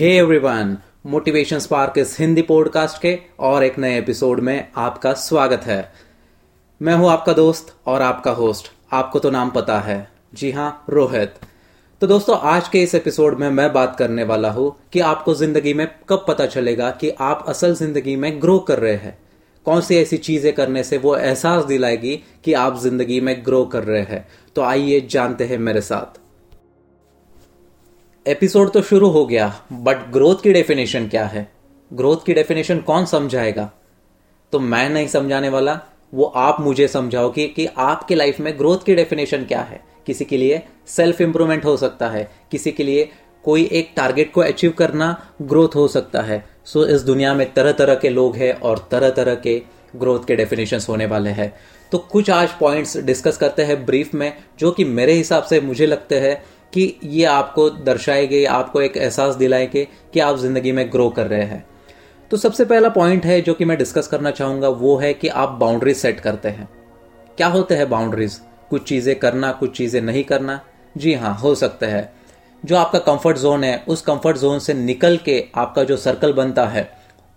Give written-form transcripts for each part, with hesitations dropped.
Hey everyone, motivation spark इस Hindi podcast के और एक नए एपिसोड में आपका स्वागत है। मैं हूं आपका दोस्त और आपका होस्ट, आपको तो नाम पता है, जी हां, रोहित। तो दोस्तों, आज के इस एपिसोड में मैं बात करने वाला हूं कि आपको जिंदगी में कब पता चलेगा कि आप असल जिंदगी में ग्रो कर रहे हैं। कौन सी ऐसी चीजें करने से वो एहसास दिलाएगी कि आप जिंदगी में ग्रो कर रहे हैं। तो आइए जानते हैं मेरे साथ। एपिसोड तो शुरू हो गया, बट ग्रोथ की डेफिनेशन क्या है, ग्रोथ की डेफिनेशन कौन समझाएगा? तो मैं नहीं समझाने वाला, वो आप मुझे समझाओ कि आपके लाइफ में ग्रोथ की डेफिनेशन क्या है। किसी के लिए सेल्फ इंप्रूवमेंट हो सकता है, किसी के लिए कोई एक टारगेट को अचीव करना ग्रोथ हो सकता है। सो इस दुनिया में तरह तरह के लोग हैं और तरह तरह के ग्रोथ के डेफिनेशंस होने वाले हैं। तो कुछ आज पॉइंट्स डिस्कस करते हैं ब्रीफ में, जो कि मेरे हिसाब से मुझे लगते हैं कि ये आपको दर्शाएंगे, आपको एक एहसास दिलाएंगे कि आप जिंदगी में ग्रो कर रहे हैं। तो सबसे पहला पॉइंट है जो कि मैं डिस्कस करना चाहूंगा, वो है कि आप बाउंड्रीज सेट करते हैं। क्या होते हैं बाउंड्रीज? कुछ चीजें करना, कुछ चीजें नहीं करना, जी हाँ, हो सकते हैं। जो आपका कंफर्ट जोन है, उस कंफर्ट जोन से निकल के आपका जो सर्कल बनता है,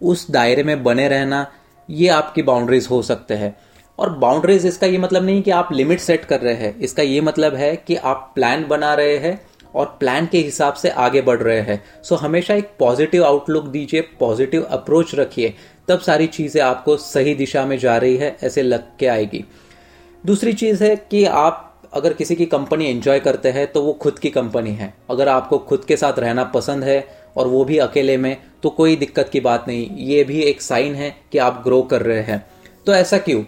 उस दायरे में बने रहना, ये आपकी बाउंड्रीज हो सकते हैं। और बाउंड्रीज, इसका ये मतलब नहीं कि आप लिमिट सेट कर रहे हैं, इसका ये मतलब है कि आप प्लान बना रहे हैं और प्लान के हिसाब से आगे बढ़ रहे हैं। सो हमेशा एक पॉजिटिव आउटलुक दीजिए, पॉजिटिव अप्रोच रखिए, तब सारी चीजें आपको सही दिशा में जा रही है ऐसे लग के आएगी। दूसरी चीज है कि आप अगर किसी की कंपनी एंजॉय करते हैं तो वो खुद की कंपनी है। अगर आपको खुद के साथ रहना पसंद है और वो भी अकेले में, तो कोई दिक्कत की बात नहीं, ये भी एक साइन है कि आप ग्रो कर रहे हैं। तो ऐसा क्यों?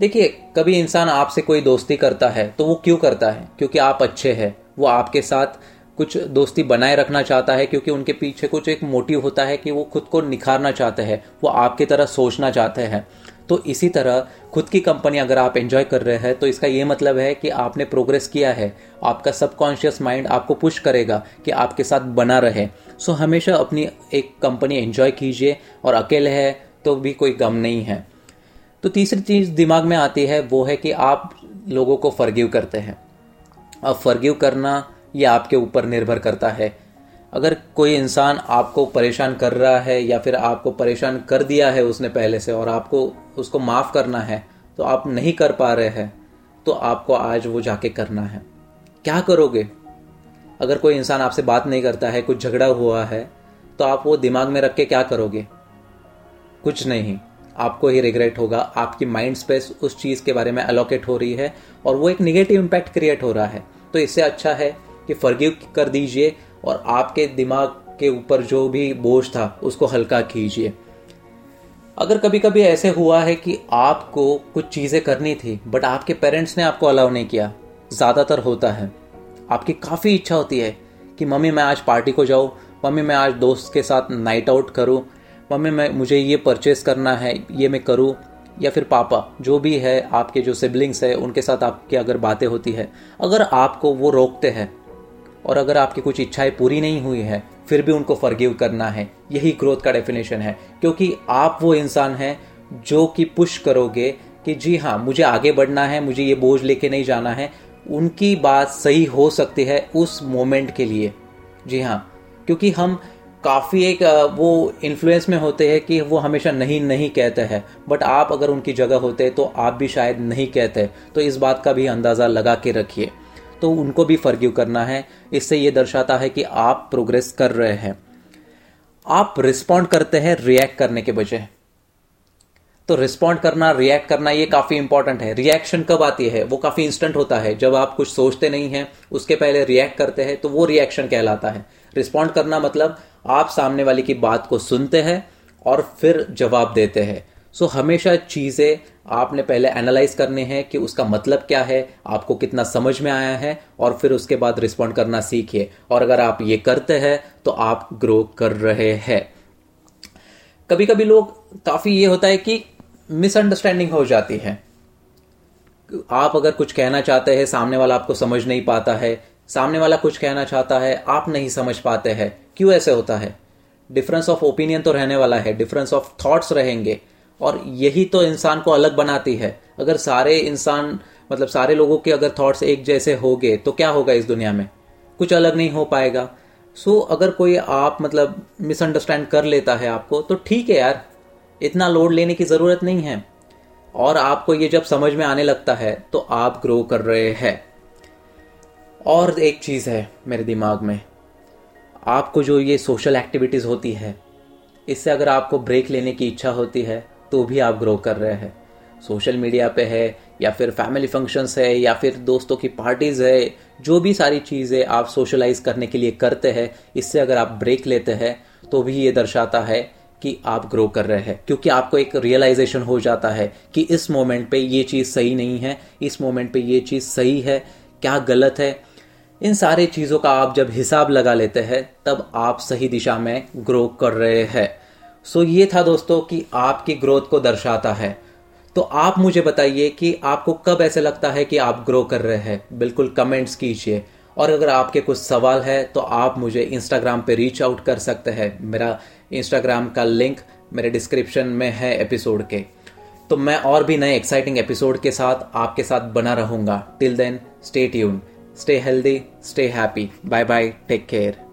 देखिए, कभी इंसान आपसे कोई दोस्ती करता है तो वो क्यों करता है? क्योंकि आप अच्छे हैं, वो आपके साथ कुछ दोस्ती बनाए रखना चाहता है, क्योंकि उनके पीछे कुछ एक मोटिव होता है कि वो खुद को निखारना चाहते हैं, वो आपकी तरह सोचना चाहते हैं। तो इसी तरह खुद की कंपनी अगर आप एंजॉय कर रहे हैं तो इसका ये मतलब है कि आपने प्रोग्रेस किया है। आपका सबकॉन्शियस माइंड आपको पुश करेगा कि आपके साथ बना रहे। सो हमेशा अपनी एक कंपनी एंजॉय कीजिए, और अकेले है तो भी कोई गम नहीं है। तो तीसरी चीज दिमाग में आती है, वो है कि आप लोगों को फॉरगिव करते हैं। अब फॉरगिव करना ये आपके ऊपर निर्भर करता है। अगर कोई इंसान आपको परेशान कर रहा है या फिर आपको परेशान कर दिया है उसने पहले से, और आपको उसको माफ करना है तो आप नहीं कर पा रहे हैं, तो आपको आज वो जाके करना है। क्या करोगे? अगर कोई इंसान आपसे बात नहीं करता है, कुछ झगड़ा हुआ है, तो आप वो दिमाग में रख के क्या करोगे? कुछ नहीं, आपको ही रिग्रेट होगा। आपकी माइंड स्पेस उस चीज के बारे में अलोकेट हो रही है और वो एक निगेटिव इम्पैक्ट क्रिएट हो रहा है। तो इससे अच्छा है कि फॉरगिव कर दीजिए और आपके दिमाग के ऊपर जो भी बोझ था उसको हल्का कीजिए। अगर कभी कभी ऐसे हुआ है कि आपको कुछ चीजें करनी थी बट आपके पेरेंट्स ने आपको अलाउ नहीं किया, ज्यादातर होता है। आपकी काफी इच्छा होती है कि मम्मी मैं आज पार्टी को जाऊं, मम्मी मैं आज दोस्त के साथ नाइट आउट करूं, मम्मी मैं मुझे ये परचेस करना है, ये मैं करूँ, या फिर पापा, जो भी है आपके जो सिबलिंग्स है उनके साथ आपकी अगर बातें होती है, अगर आपको वो रोकते हैं और अगर आपकी कुछ इच्छाएं पूरी नहीं हुई है फिर भी उनको फॉरगिव करना है, यही ग्रोथ का डेफिनेशन है। क्योंकि आप वो इंसान हैं जो कि पुश करोगे कि जी हाँ, मुझे आगे बढ़ना है, मुझे ये बोझ लेके नहीं जाना है। उनकी बात सही हो सकती है उस मोमेंट के लिए, जी हाँ, क्योंकि हम काफ़ी एक वो इन्फ्लुएंस में होते हैं कि वो हमेशा नहीं नहीं कहते हैं, बट आप अगर उनकी जगह होते तो आप भी शायद नहीं कहते। तो इस बात का भी अंदाज़ा लगा के रखिए। तो उनको भी फॉरगिव करना है, इससे ये दर्शाता है कि आप प्रोग्रेस कर रहे हैं। आप रिस्पॉन्ड करते हैं रिएक्ट करने के बजाय। तो रिस्पॉन्ड करना, रिएक्ट करना, ये काफ़ी इंपॉर्टेंट है। रिएक्शन कब आती है? वो काफ़ी इंस्टेंट होता है, जब आप कुछ सोचते नहीं हैं उसके पहले रिएक्ट करते हैं तो वो रिएक्शन कहलाता है। रिस्पॉन्ड करना मतलब आप सामने वाले की बात को सुनते हैं और फिर जवाब देते हैं। सो हमेशा चीज़ें आपने पहले एनालाइज करनी है कि उसका मतलब क्या है, आपको कितना समझ में आया है, और फिर उसके बाद रिस्पॉन्ड करना सीखिए। और अगर आप ये करते हैं तो आप ग्रो कर रहे हैं। कभी कभी लोग काफ़ी ये होता है कि मिसअंडरस्टैंडिंग हो जाती है। आप अगर कुछ कहना चाहते हैं, सामने वाला आपको समझ नहीं पाता है, सामने वाला कुछ कहना चाहता है, आप नहीं समझ पाते हैं। क्यों ऐसे होता है? डिफरेंस ऑफ ओपिनियन तो रहने वाला है, डिफरेंस ऑफ थॉट्स रहेंगे, और यही तो इंसान को अलग बनाती है। अगर सारे इंसान मतलब सारे लोगों के अगर थॉट्स एक जैसे होंगे तो क्या होगा इस दुनिया में? कुछ अलग नहीं हो पाएगा। सो अगर कोई आप मतलब मिसअंडरस्टैंड कर लेता है आपको तो ठीक है यार, इतना लोड लेने की ज़रूरत नहीं है। और आपको ये जब समझ में आने लगता है तो आप ग्रो कर रहे हैं। और एक चीज़ है मेरे दिमाग में, आपको जो ये सोशल एक्टिविटीज़ होती है इससे अगर आपको ब्रेक लेने की इच्छा होती है तो भी आप ग्रो कर रहे हैं। सोशल मीडिया पे है या फिर फैमिली फंक्शंस है या फिर दोस्तों की पार्टीज़ है, जो भी सारी चीज़ें आप सोशलाइज करने के लिए करते हैं, इससे अगर आप ब्रेक लेते हैं तो भी ये दर्शाता है कि आप ग्रो कर रहे हैं, क्योंकि आपको एक रियलाइजेशन हो जाता है कि इस मोमेंट पे ये चीज़ सही नहीं है, इस मोमेंट पे ये चीज़ सही है, क्या गलत है। इन सारे चीज़ों का आप जब हिसाब लगा लेते हैं तब आप सही दिशा में ग्रो कर रहे हैं। सो ये था दोस्तों कि आपकी ग्रोथ को दर्शाता है। तो आप मुझे बताइए कि आपको कब ऐसे लगता है कि आप ग्रो कर रहे हैं, बिल्कुल कमेंट्स कीजिए। और अगर आपके कुछ सवाल है तो आप मुझे इंस्टाग्राम पे रीच आउट कर सकते हैं। मेरा इंस्टाग्राम का लिंक मेरे डिस्क्रिप्शन में है एपिसोड के। तो मैं और भी नए एक्साइटिंग एपिसोड के साथ आपके साथ बना रहूँगा। Till then stay tuned, stay healthy, stay happy, bye bye, take care.